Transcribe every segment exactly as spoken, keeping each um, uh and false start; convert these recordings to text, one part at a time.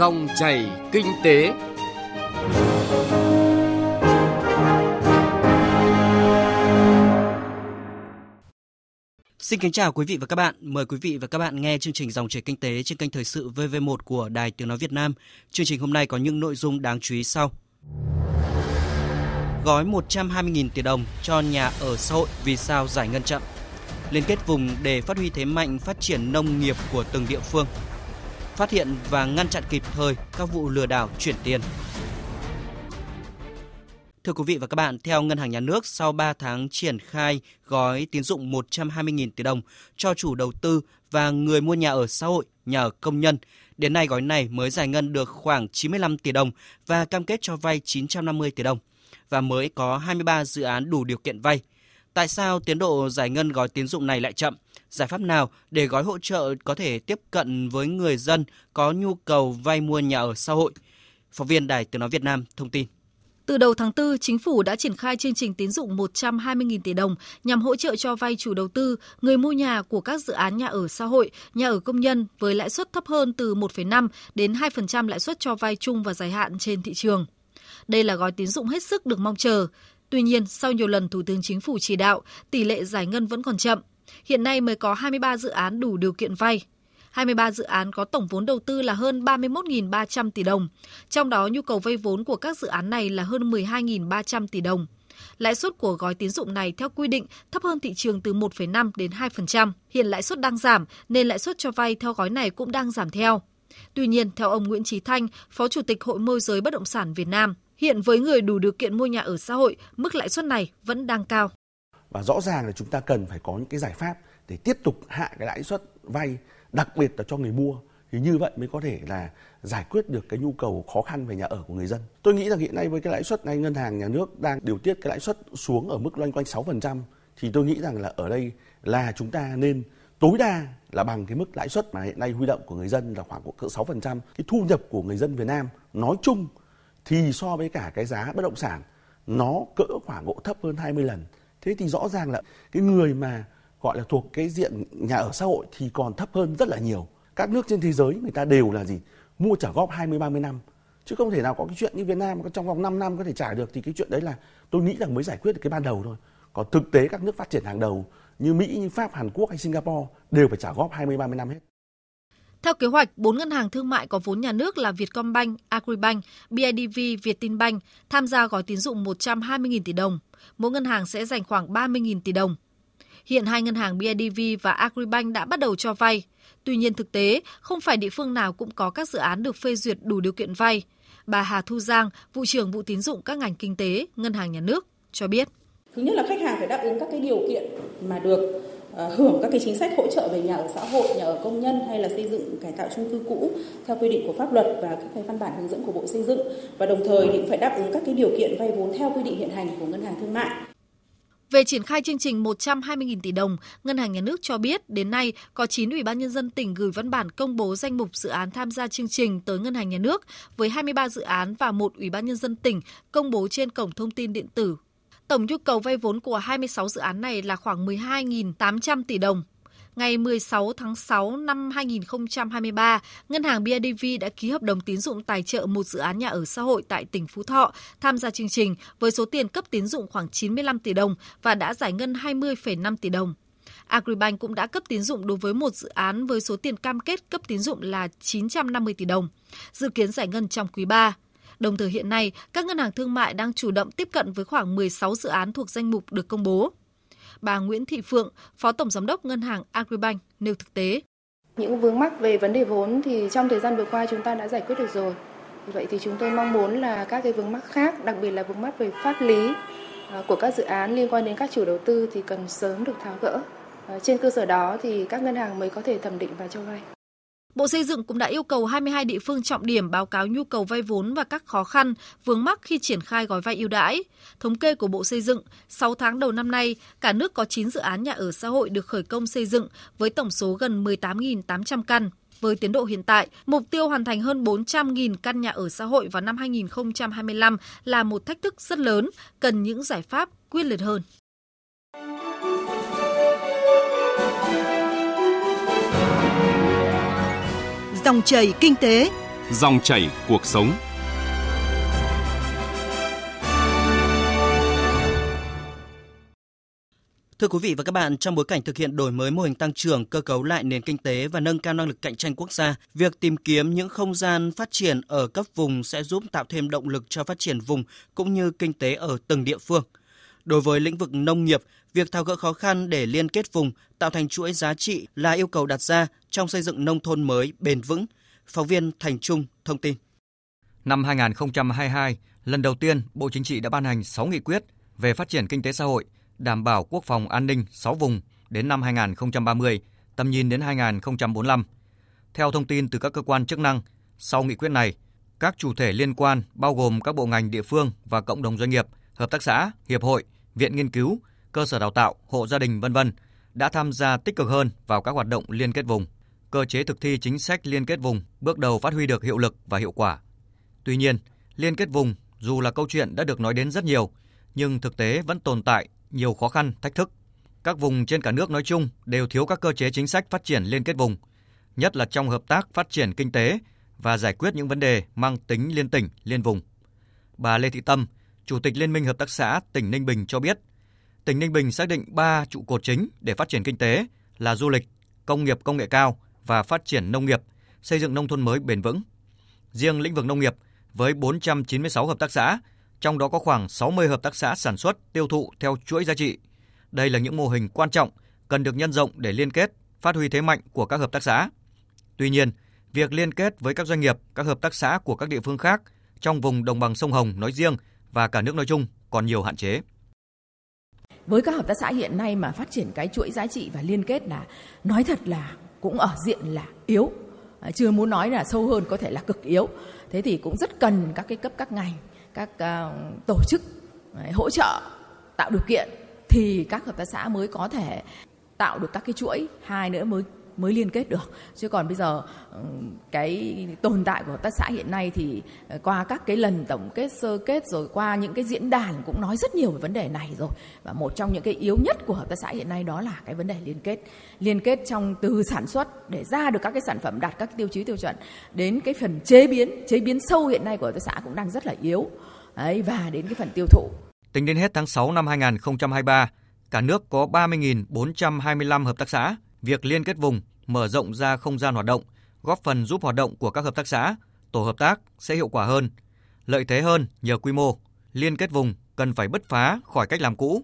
Dòng chảy kinh tế. Xin kính chào quý vị và các bạn. Mời quý vị và các bạn nghe chương trình Dòng chảy kinh tế trên kênh thời sự vê vê một của Đài Tiếng nói Việt Nam. Chương trình hôm nay có những nội dung đáng chú ý sau. Gói một trăm hai mươi nghìn tỷ đồng cho nhà ở xã hội vì sao giải ngân chậm. Liên kết vùng để phát huy thế mạnh phát triển nông nghiệp của từng địa phương. Phát hiện và ngăn chặn kịp thời các vụ lừa đảo chuyển tiền. Thưa quý vị và các bạn, theo Ngân hàng Nhà nước, sau ba tháng triển khai gói tín dụng một trăm hai mươi nghìn tỷ đồng cho chủ đầu tư và người mua nhà ở xã hội, nhà ở công nhân, đến nay gói này mới giải ngân được khoảng chín mươi lăm tỷ đồng và cam kết cho vay chín trăm năm mươi tỷ đồng và mới có hai mươi ba dự án đủ điều kiện vay. Tại sao tiến độ giải ngân gói tín dụng này lại chậm? Giải pháp nào để gói hỗ trợ có thể tiếp cận với người dân có nhu cầu vay mua nhà ở xã hội? Phóng viên Đài Tiếng nói Việt Nam thông tin. Từ đầu tháng tư, Chính phủ đã triển khai chương trình tín dụng một trăm hai mươi nghìn tỷ đồng nhằm hỗ trợ cho vay chủ đầu tư, người mua nhà của các dự án nhà ở xã hội, nhà ở công nhân với lãi suất thấp hơn từ một phẩy năm đến hai phần trăm lãi suất cho vay chung và dài hạn trên thị trường. Đây là gói tín dụng hết sức được mong chờ. Tuy nhiên, sau nhiều lần Thủ tướng Chính phủ chỉ đạo, tỷ lệ giải ngân vẫn còn chậm. Hiện nay mới có hai mươi ba dự án đủ điều kiện vay. hai mươi ba dự án có tổng vốn đầu tư là hơn ba mươi mốt nghìn ba trăm tỷ đồng. Trong đó, nhu cầu vay vốn của các dự án này là hơn mười hai nghìn ba trăm tỷ đồng. Lãi suất của gói tín dụng này theo quy định thấp hơn thị trường từ một phẩy năm đến hai phần trăm. Hiện lãi suất đang giảm nên lãi suất cho vay theo gói này cũng đang giảm theo. Tuy nhiên, theo ông Nguyễn Chí Thanh, Phó Chủ tịch Hội Môi giới Bất động sản Việt Nam, hiện với người đủ điều kiện mua nhà ở xã hội, mức lãi suất này vẫn đang cao. Và rõ ràng là chúng ta cần phải có những cái giải pháp để tiếp tục hạ cái lãi suất vay, đặc biệt là cho người mua. Thì như vậy mới có thể là giải quyết được cái nhu cầu khó khăn về nhà ở của người dân. Tôi nghĩ rằng hiện nay với cái lãi suất này, Ngân hàng Nhà nước đang điều tiết cái lãi suất xuống ở mức loanh quanh sáu phần trăm. Thì tôi nghĩ rằng là ở đây là chúng ta nên tối đa là bằng cái mức lãi suất mà hiện nay huy động của người dân là khoảng cỡ sáu phần trăm. Cái thu nhập của người dân Việt Nam nói chung thì so với cả cái giá bất động sản nó cỡ khoảng độ thấp hơn hai mươi lần. Thế thì rõ ràng là cái người mà gọi là thuộc cái diện nhà ở xã hội thì còn thấp hơn rất là nhiều. Các nước trên thế giới người ta đều là gì? Mua trả góp hai mươi ba mươi năm. Chứ không thể nào có cái chuyện như Việt Nam trong vòng năm năm có thể trả được, thì cái chuyện đấy là tôi nghĩ rằng mới giải quyết được cái ban đầu thôi. Còn thực tế các nước phát triển hàng đầu như Mỹ, như Pháp, Hàn Quốc hay Singapore đều phải trả góp hai mươi ba mươi năm hết. Theo kế hoạch, bốn ngân hàng thương mại có vốn nhà nước là Vietcombank, Agribank, bê i đê vê, Vietinbank tham gia gói tín dụng một trăm hai mươi nghìn tỷ đồng. Mỗi ngân hàng sẽ dành khoảng ba mươi nghìn tỷ đồng. Hiện hai ngân hàng bê i đê vê và Agribank đã bắt đầu cho vay. Tuy nhiên thực tế, không phải địa phương nào cũng có các dự án được phê duyệt đủ điều kiện vay. Bà Hà Thu Giang, vụ trưởng vụ tín dụng các ngành kinh tế, Ngân hàng Nhà nước cho biết. Thứ nhất là khách hàng phải đáp ứng các cái điều kiện mà được hưởng các cái chính sách hỗ trợ về nhà ở xã hội, nhà ở công nhân hay là xây dựng cải tạo chung cư cũ theo quy định của pháp luật và các cái văn bản hướng dẫn của Bộ Xây dựng, và đồng thời cũng phải đáp ứng các cái điều kiện vay vốn theo quy định hiện hành của ngân hàng thương mại. Về triển khai chương trình một trăm hai mươi nghìn tỷ đồng, Ngân hàng Nhà nước cho biết đến nay có chín ủy ban nhân dân tỉnh gửi văn bản công bố danh mục dự án tham gia chương trình tới Ngân hàng Nhà nước với hai mươi ba dự án và một ủy ban nhân dân tỉnh công bố trên cổng thông tin điện tử. Tổng nhu cầu vay vốn của hai mươi sáu dự án này là khoảng mười hai nghìn tám trăm tỷ đồng. Ngày mười sáu tháng sáu năm hai nghìn không trăm hai mươi ba, Ngân hàng bê i đê vê đã ký hợp đồng tín dụng tài trợ một dự án nhà ở xã hội tại tỉnh Phú Thọ tham gia chương trình với số tiền cấp tín dụng khoảng chín mươi lăm tỷ đồng và đã giải ngân hai mươi phẩy năm tỷ đồng. Agribank cũng đã cấp tín dụng đối với một dự án với số tiền cam kết cấp tín dụng là chín trăm năm mươi tỷ đồng, dự kiến giải ngân trong quý ba. Đồng thời hiện nay, các ngân hàng thương mại đang chủ động tiếp cận với khoảng mười sáu dự án thuộc danh mục được công bố. Bà Nguyễn Thị Phượng, Phó Tổng Giám đốc Ngân hàng Agribank, nêu thực tế. Những vướng mắc về vấn đề vốn thì trong thời gian vừa qua chúng ta đã giải quyết được rồi. Vậy thì chúng tôi mong muốn là các cái vướng mắc khác, đặc biệt là vướng mắc về pháp lý của các dự án liên quan đến các chủ đầu tư thì cần sớm được tháo gỡ. Trên cơ sở đó thì các ngân hàng mới có thể thẩm định và cho vay. Bộ Xây dựng cũng đã yêu cầu hai mươi hai địa phương trọng điểm báo cáo nhu cầu vay vốn và các khó khăn, vướng mắc khi triển khai gói vay ưu đãi. Thống kê của Bộ Xây dựng, sáu tháng đầu năm nay, cả nước có chín dự án nhà ở xã hội được khởi công xây dựng với tổng số gần mười tám nghìn tám trăm căn. Với tiến độ hiện tại, mục tiêu hoàn thành hơn bốn trăm nghìn căn nhà ở xã hội vào năm hai nghìn không trăm hai mươi lăm là một thách thức rất lớn, cần những giải pháp quyết liệt hơn. Dòng chảy kinh tế, Dòng chảy cuộc sống. Thưa quý vị và các bạn, trong bối cảnh thực hiện đổi mới mô hình tăng trưởng, cơ cấu lại nền kinh tế và nâng cao năng lực cạnh tranh quốc gia, việc tìm kiếm những không gian phát triển ở cấp vùng sẽ giúp tạo thêm động lực cho phát triển vùng cũng như kinh tế ở từng địa phương. Đối với lĩnh vực nông nghiệp, việc tháo gỡ khó khăn để liên kết vùng, tạo thành chuỗi giá trị là yêu cầu đặt ra trong xây dựng nông thôn mới bền vững. Phóng viên Thành Trung thông tin. Năm hai nghìn không trăm hai mươi hai, lần đầu tiên Bộ Chính trị đã ban hành sáu nghị quyết về phát triển kinh tế xã hội, đảm bảo quốc phòng an ninh sáu vùng đến năm hai nghìn không trăm ba mươi, tầm nhìn đến hai nghìn không trăm bốn mươi lăm. Theo thông tin từ các cơ quan chức năng, sau nghị quyết này, các chủ thể liên quan bao gồm các bộ ngành địa phương và cộng đồng doanh nghiệp, hợp tác xã, hiệp hội, viện nghiên cứu, cơ sở đào tạo, hộ gia đình vân vân đã tham gia tích cực hơn vào các hoạt động liên kết vùng. Cơ chế thực thi chính sách liên kết vùng bước đầu phát huy được hiệu lực và hiệu quả. Tuy nhiên, liên kết vùng dù là câu chuyện đã được nói đến rất nhiều, nhưng thực tế vẫn tồn tại nhiều khó khăn, thách thức. Các vùng trên cả nước nói chung đều thiếu các cơ chế chính sách phát triển liên kết vùng, nhất là trong hợp tác phát triển kinh tế và giải quyết những vấn đề mang tính liên tỉnh, liên vùng. Bà Lê Thị Tâm, Chủ tịch Liên minh Hợp tác xã tỉnh Ninh Bình cho biết, tỉnh Ninh Bình xác định ba trụ cột chính để phát triển kinh tế là du lịch, công nghiệp công nghệ cao và phát triển nông nghiệp, xây dựng nông thôn mới bền vững. Riêng lĩnh vực nông nghiệp với bốn trăm chín mươi sáu hợp tác xã, trong đó có khoảng sáu mươi hợp tác xã sản xuất, tiêu thụ theo chuỗi giá trị. Đây là những mô hình quan trọng cần được nhân rộng để liên kết, phát huy thế mạnh của các hợp tác xã. Tuy nhiên, việc liên kết với các doanh nghiệp, các hợp tác xã của các địa phương khác trong vùng đồng bằng sông Hồng nói riêng và cả nước nói chung còn nhiều hạn chế. Với các hợp tác xã hiện nay mà phát triển cái chuỗi giá trị và liên kết là nói thật là cũng ở diện là yếu, chưa muốn nói là sâu hơn, có thể là cực yếu. Thế thì cũng rất cần các cái cấp các ngành, các uh, tổ chức uh, hỗ trợ tạo điều kiện thì các hợp tác xã mới có thể tạo được các cái chuỗi, hai nữa mới mới liên kết được. Chứ còn bây giờ uh, cái tồn tại của hợp tác xã hiện nay thì uh, qua các cái lần tổng kết, sơ kết rồi qua những cái diễn đàn cũng nói rất nhiều về vấn đề này rồi. Và một trong những cái yếu nhất của hợp tác xã hiện nay đó là cái vấn đề liên kết. Liên kết trong từ sản xuất để ra được các cái sản phẩm đạt các tiêu chí tiêu chuẩn đến cái phần chế biến, chế biến sâu hiện nay của hợp tác xã cũng đang rất là yếu. Đấy, và đến cái phần tiêu thụ. Tính đến hết tháng sáu năm hai nghìn không trăm hai mươi ba, cả nước có ba mươi nghìn bốn trăm hai mươi lăm hợp tác xã. Việc liên kết vùng mở rộng ra không gian hoạt động, góp phần giúp hoạt động của các hợp tác xã, tổ hợp tác sẽ hiệu quả hơn, lợi thế hơn nhờ quy mô. Liên kết vùng cần phải bứt phá khỏi cách làm cũ.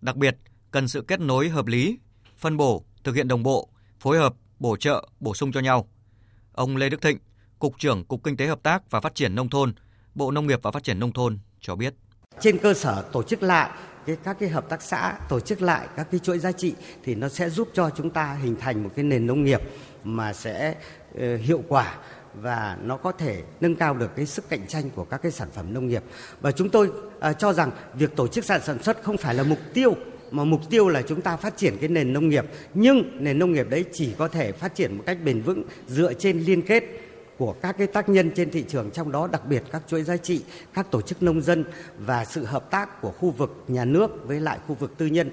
Đặc biệt, cần sự kết nối hợp lý, phân bổ, thực hiện đồng bộ, phối hợp, bổ trợ, bổ sung cho nhau. Ông Lê Đức Thịnh, Cục trưởng Cục Kinh tế Hợp tác và Phát triển Nông thôn, Bộ Nông nghiệp và Phát triển Nông thôn cho biết. Trên cơ sở tổ chức lại Cái, các cái hợp tác xã, tổ chức lại các cái chuỗi giá trị thì nó sẽ giúp cho chúng ta hình thành một cái nền nông nghiệp mà sẽ uh, hiệu quả và nó có thể nâng cao được cái sức cạnh tranh của các cái sản phẩm nông nghiệp. Và chúng tôi uh, cho rằng việc tổ chức sản xuất không phải là mục tiêu, mà mục tiêu là chúng ta phát triển cái nền nông nghiệp. Nhưng nền nông nghiệp đấy chỉ có thể phát triển một cách bền vững dựa trên liên kết của các cái tác nhân trên thị trường, trong đó đặc biệt các chuỗi giá trị, các tổ chức nông dân và sự hợp tác của khu vực nhà nước với lại khu vực tư nhân.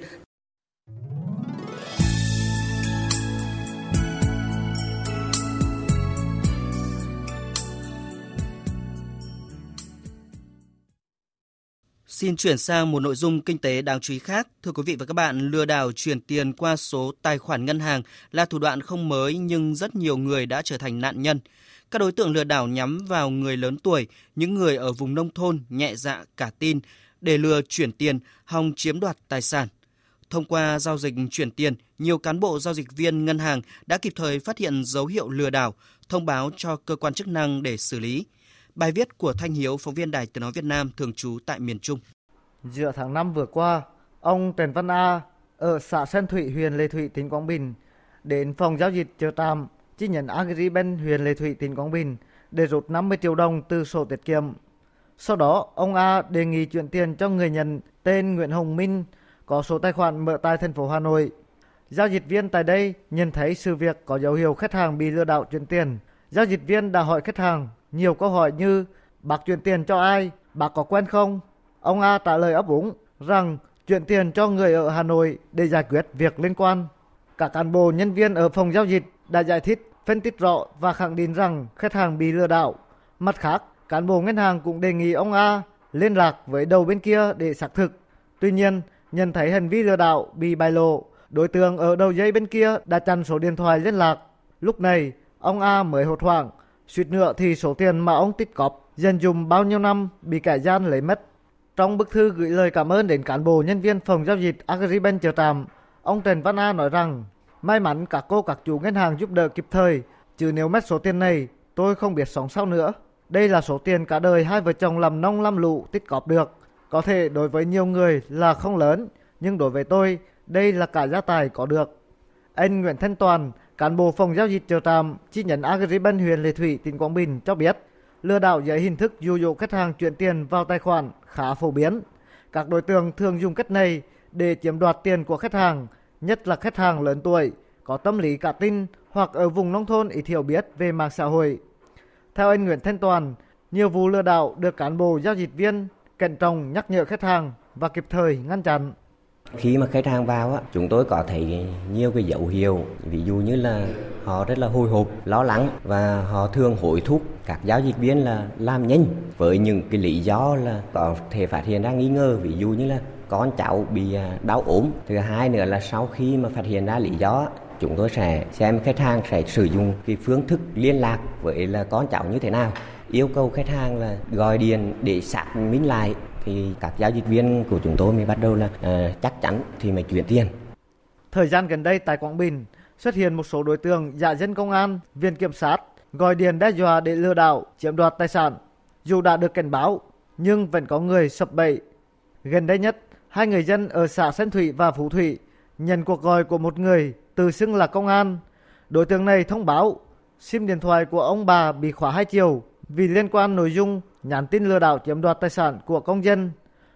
Xin chuyển sang một nội dung kinh tế đáng chú ý khác. Thưa quý vị và các bạn, lừa đảo chuyển tiền qua số tài khoản ngân hàng là thủ đoạn không mới nhưng rất nhiều người đã trở thành nạn nhân. Các đối tượng lừa đảo nhắm vào người lớn tuổi, những người ở vùng nông thôn nhẹ dạ cả tin để lừa chuyển tiền, hòng chiếm đoạt tài sản. Thông qua giao dịch chuyển tiền, nhiều cán bộ giao dịch viên ngân hàng đã kịp thời phát hiện dấu hiệu lừa đảo, thông báo cho cơ quan chức năng để xử lý. Bài viết của Thanh Hiếu, phóng viên Đài Tiếng nói Việt Nam thường trú tại miền Trung. Giữa tháng năm vừa qua, ông Trần Văn A ở xã Sơn Thủy, huyện Lệ Thủy, tỉnh Quảng Bình đến phòng giao dịch Chợ Tạm, chi nhánh Agribank huyện Lệ Thủy, tỉnh Quảng Bình để rút năm mươi triệu đồng từ sổ tiết kiệm. Sau đó, ông A đề nghị chuyển tiền cho người nhận tên Nguyễn Hồng Minh có số tài khoản mở tại thành phố Hà Nội. Giao dịch viên tại đây nhận thấy sự việc có dấu hiệu khách hàng bị lừa đảo chuyển tiền. Giao dịch viên đã hỏi khách hàng nhiều câu hỏi như: bác chuyển tiền cho ai, bác có quen không? Ông A trả lời ấp úng rằng chuyển tiền cho người ở Hà Nội để giải quyết việc liên quan. Cả cán bộ nhân viên ở phòng giao dịch đã giải thích, phân tích rõ và khẳng định rằng khách hàng bị lừa đảo, Mặt khác, cán bộ ngân hàng cũng đề nghị ông A liên lạc với đầu bên kia để xác thực. Tuy nhiên, nhận thấy hành vi lừa đảo bị bại lộ, đối tượng ở đầu dây bên kia đã chặn số điện thoại liên lạc. Lúc này, ông A mới hốt hoảng, suýt nữa thì số tiền mà ông tích cóp dần dùng bao nhiêu năm bị kẻ gian lấy mất. Trong bức thư gửi lời cảm ơn đến cán bộ nhân viên phòng giao dịch Agribank Chợ Trạm, ông Trần Văn A nói rằng may mắn các cô các chủ ngân hàng giúp đỡ kịp thời, chứ nếu mất số tiền này tôi không biết sống sao nữa. Đây là số tiền cả đời hai vợ chồng làm nông làm lụ tích cóp được. Có thể đối với nhiều người là không lớn, nhưng đối với tôi đây là cả gia tài có được. Anh Nguyễn Thanh Toàn, cán bộ phòng giao dịch Chợ Trạm chi nhánh Agribank huyện Lệ Thủy, tỉnh Quảng Bình cho biết, lừa đảo dưới hình thức dụ dỗ khách hàng chuyển tiền vào tài khoản khá phổ biến. Các đối tượng thường dùng cách này để chiếm đoạt tiền của khách hàng, nhất là khách hàng lớn tuổi, có tâm lý cả tin hoặc ở vùng nông thôn ít hiểu biết về mạng xã hội. Theo anh Nguyễn Thanh Toàn, nhiều vụ lừa đảo được cán bộ giao dịch viên cẩn trọng nhắc nhở khách hàng và kịp thời ngăn chặn. Khi mà khách hàng vào, chúng tôi có thấy nhiều cái dấu hiệu, ví dụ như là họ rất là hồi hộp, lo lắng và họ thường hối thúc các giao dịch viên là làm nhanh với những cái lý do là có thể phát hiện ra nghi ngờ, ví dụ như là con cháu bị đau ốm. Thứ hai nữa là sau khi mà phát hiện ra lý do, chúng tôi sẽ xem khách hàng sẽ sử dụng cái phương thức liên lạc với là con cháu như thế nào, yêu cầu khách hàng là gọi điện để xác minh lại. Thì các giao dịch viên của chúng tôi mới bắt đầu là uh, chắc chắn thì mới chuyển tiền. Thời gian gần đây tại Quảng Bình xuất hiện một số đối tượng giả danh công an, viện kiểm sát gọi điện đe dọa để lừa đảo chiếm đoạt tài sản. Dù đã được cảnh báo nhưng vẫn có người sập bẫy. Gần đây nhất, hai người dân ở xã Sơn Thủy và Phú Thủy nhận cuộc gọi của một người tự xưng là công an. Đối tượng này thông báo sim điện thoại của ông bà bị khóa hai chiều vì liên quan nội dung nhắn tin lừa đảo chiếm đoạt tài sản của công dân.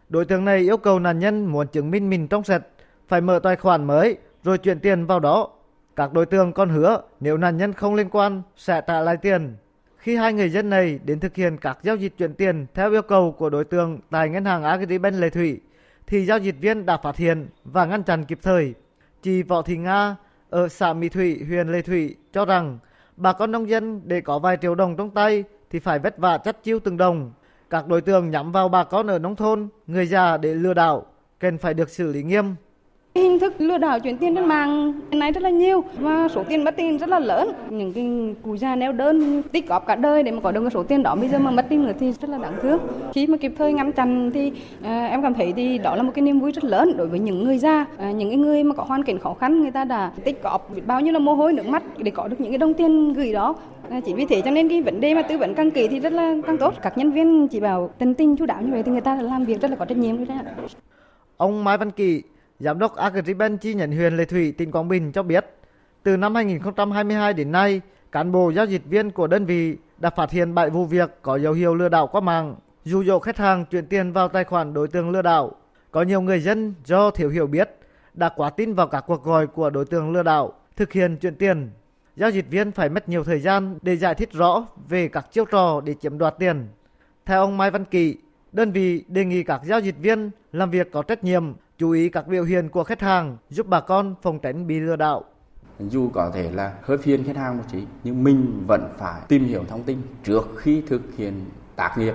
Đối tượng này yêu cầu nạn nhân muốn chứng minh mình trong sạch phải mở tài khoản mới rồi chuyển tiền vào đó. Các đối tượng còn hứa nếu nạn nhân không liên quan sẽ trả lại tiền. Khi hai người dân này đến thực hiện các giao dịch chuyển tiền theo yêu cầu của đối tượng tại ngân hàng Agribank Lệ Thủy thì giao dịch viên đã phát hiện và ngăn chặn kịp thời. Chị Võ Thị Nga ở xã Mỹ Thủy, huyện Lệ Thủy cho rằng bà con nông dân để có vài triệu đồng trong tay thì phải vất vả chắt chiu từng đồng. Các đối tượng nhắm vào bà con ở nông thôn, người già để lừa đảo cần phải được xử lý nghiêm. Hình thức lừa đảo chuyển tiền trên mạng này rất là nhiều và số tiền mất tiền rất là lớn. Những cái cụ già neo đơn tích góp cả đời để mà có được cái số tiền đó, bây giờ mà mất đi nữa thì rất là đáng thương. Khi mà kịp thời ngăn chặn thì à, em cảm thấy thì đó là một cái niềm vui rất lớn đối với những người già, à, những cái người mà có hoàn cảnh khó khăn, người ta đã tích góp bao nhiêu là mồ hôi nước mắt để có được những cái đồng tiền gửi đó. Chỉ vì thế cho nên cái vấn đề mà tư vấn càng kỹ thì rất là càng tốt. Các nhân viên chỉ bảo tận tình chú đáo như vậy thì người ta làm việc rất là có trách nhiệm. Ông Mai Văn Kỳ, Giám đốc Agribank chi nhánh huyện Lệ Thủy, tỉnh Quảng Bình cho biết, từ năm hai không hai hai đến nay, cán bộ giao dịch viên của đơn vị đã phát hiện bảy vụ việc có dấu hiệu lừa đảo qua mạng, dụ dỗ khách hàng chuyển tiền vào tài khoản đối tượng lừa đảo. Có nhiều người dân do thiếu hiểu biết đã quá tin vào các cuộc gọi của đối tượng lừa đảo, thực hiện chuyển tiền. Giao dịch viên phải mất nhiều thời gian để giải thích rõ về các chiêu trò để chiếm đoạt tiền. Theo ông Mai Văn Kỳ, đơn vị đề nghị các giao dịch viên làm việc có trách nhiệm, chú ý các biểu hiện của khách hàng giúp bà con phòng tránh bị lừa đảo. Dù có thể là hơi phiền khách hàng một tí, nhưng mình vẫn phải tìm hiểu thông tin trước khi thực hiện tác nghiệp.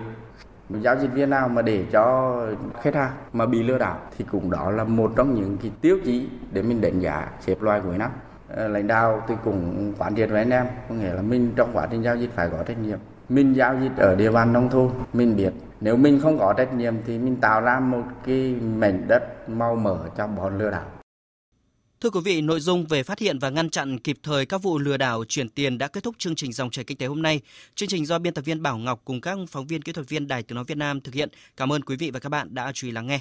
Giao dịch viên nào mà để cho khách hàng mà bị lừa đảo thì cũng đó là một trong những cái tiêu chí để mình đánh giá xếp loại cuối năm. Lãnh đạo thì cũng quán triệt với anh em, có nghĩa là mình trong quá trình giao dịch phải có trách nhiệm. Mình giao dịch ở địa bàn nông thôn, mình biết nếu mình không có trách nhiệm thì mình tạo ra một cái mảnh đất màu mỡ cho bọn lừa đảo. Thưa quý vị, nội dung về phát hiện và ngăn chặn kịp thời các vụ lừa đảo chuyển tiền đã kết thúc chương trình Dòng chảy kinh tế hôm nay. Chương trình do biên tập viên Bảo Ngọc cùng các phóng viên kỹ thuật viên Đài Tiếng nói Việt Nam thực hiện. Cảm ơn quý vị và các bạn đã chú ý lắng nghe.